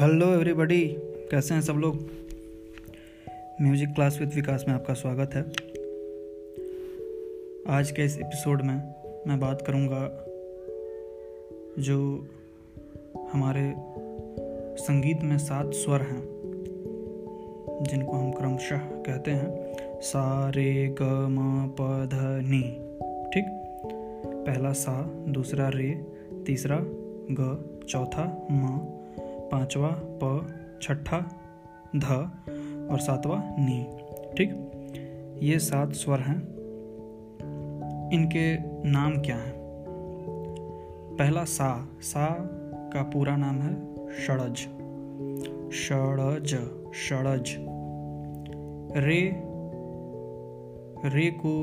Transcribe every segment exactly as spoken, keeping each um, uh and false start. Hello everybody, कैसे हैं सब लोग। म्यूजिक क्लास विद विकास में आपका स्वागत है। आज के इस एपिसोड में मैं बात करूंगा जो हमारे संगीत में सात स्वर हैं, जिनको हम क्रमशः कहते हैं सा रे ग म प ध नि। ठीक, पहला सा, दूसरा रे, तीसरा ग, चौथा म, पांचवा प, छठा ध और सातवा नी। ठीक, ये सात स्वर हैं। इनके नाम क्या हैं? पहला सा, सा का पूरा नाम है षडज, षडज, षडज। रे, रे को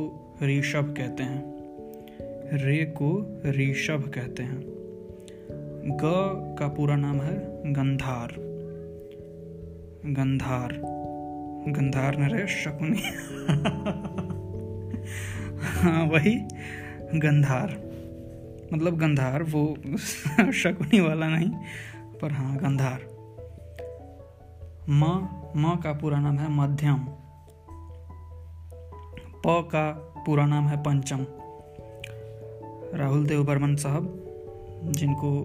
ऋषभ कहते हैं, रे को ऋषभ कहते हैं। ग का पूरा नाम है गंधार, गंधार, गंधार नरेश शकुनी हाँ वही गंधार, मतलब गंधार वो शकुनी वाला नहीं, पर हाँ गंधार। म, म का पूरा नाम है मध्यम। प का पूरा नाम है पंचम। राहुल देव बर्मन साहब, जिनको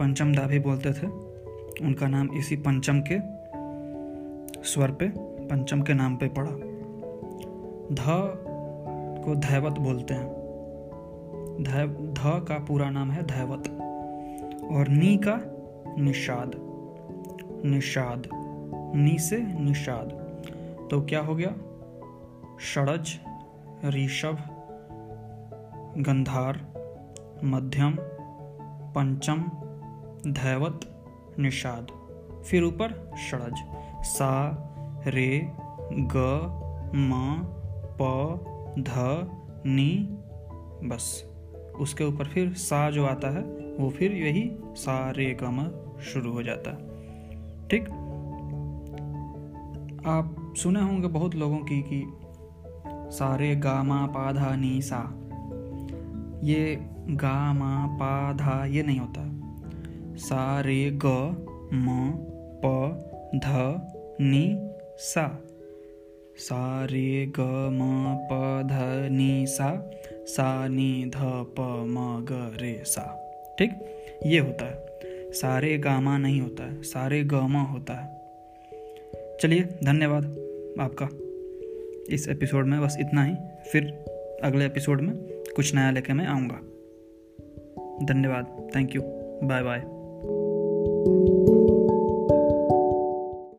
पंचम दा भी बोलते थे, उनका नाम इसी पंचम के स्वर पे, पंचम के नाम पे पड़ा। ध को धैवत बोलते हैं, ध का पूरा नाम है धैवत। और नी का निषाद, निषाद, नी से निषाद। तो क्या हो गया? षडज, ऋषभ, गंधार, मध्यम, पंचम, धैवत, निषाद, फिर ऊपर षडज। सा रे ग म प ध नी, बस। उसके ऊपर फिर सा जो आता है वो फिर यही सा रे ग म शुरू हो जाता है। ठीक, आप सुने होंगे बहुत लोगों की कि सा रे ग म प ध नी सा। ये गा मा पा धा ये नहीं होता। सा रे ग म प ध नी सा, सा रे ग म प ध नी सा, सा नी ध प म ग रे सा। ठीक, ये होता है। सा रे गा मा नहीं होता है, सा रे ग म होता है। चलिए, धन्यवाद आपका। इस एपिसोड में बस इतना ही। फिर अगले एपिसोड में कुछ नया लेके मैं आऊँगा। धन्यवाद, थैंक यू, बाय बाय।